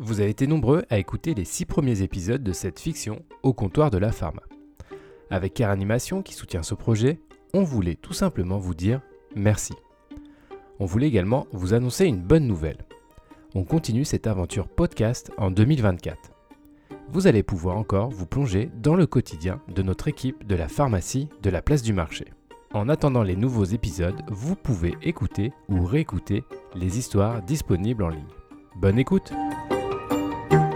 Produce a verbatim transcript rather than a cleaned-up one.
Vous avez été nombreux à écouter les six premiers épisodes de cette fiction Au Comptoir de la Pharma. Avec CareAnimation qui soutient ce projet, on voulait tout simplement vous dire merci. On voulait également vous annoncer une bonne nouvelle. On continue cette aventure podcast en deux mille vingt-quatre. Vous allez pouvoir encore vous plonger dans le quotidien de notre équipe de la pharmacie de la Place du Marché. En attendant les nouveaux épisodes, vous pouvez écouter ou réécouter les histoires disponibles en ligne. Bonne écoute!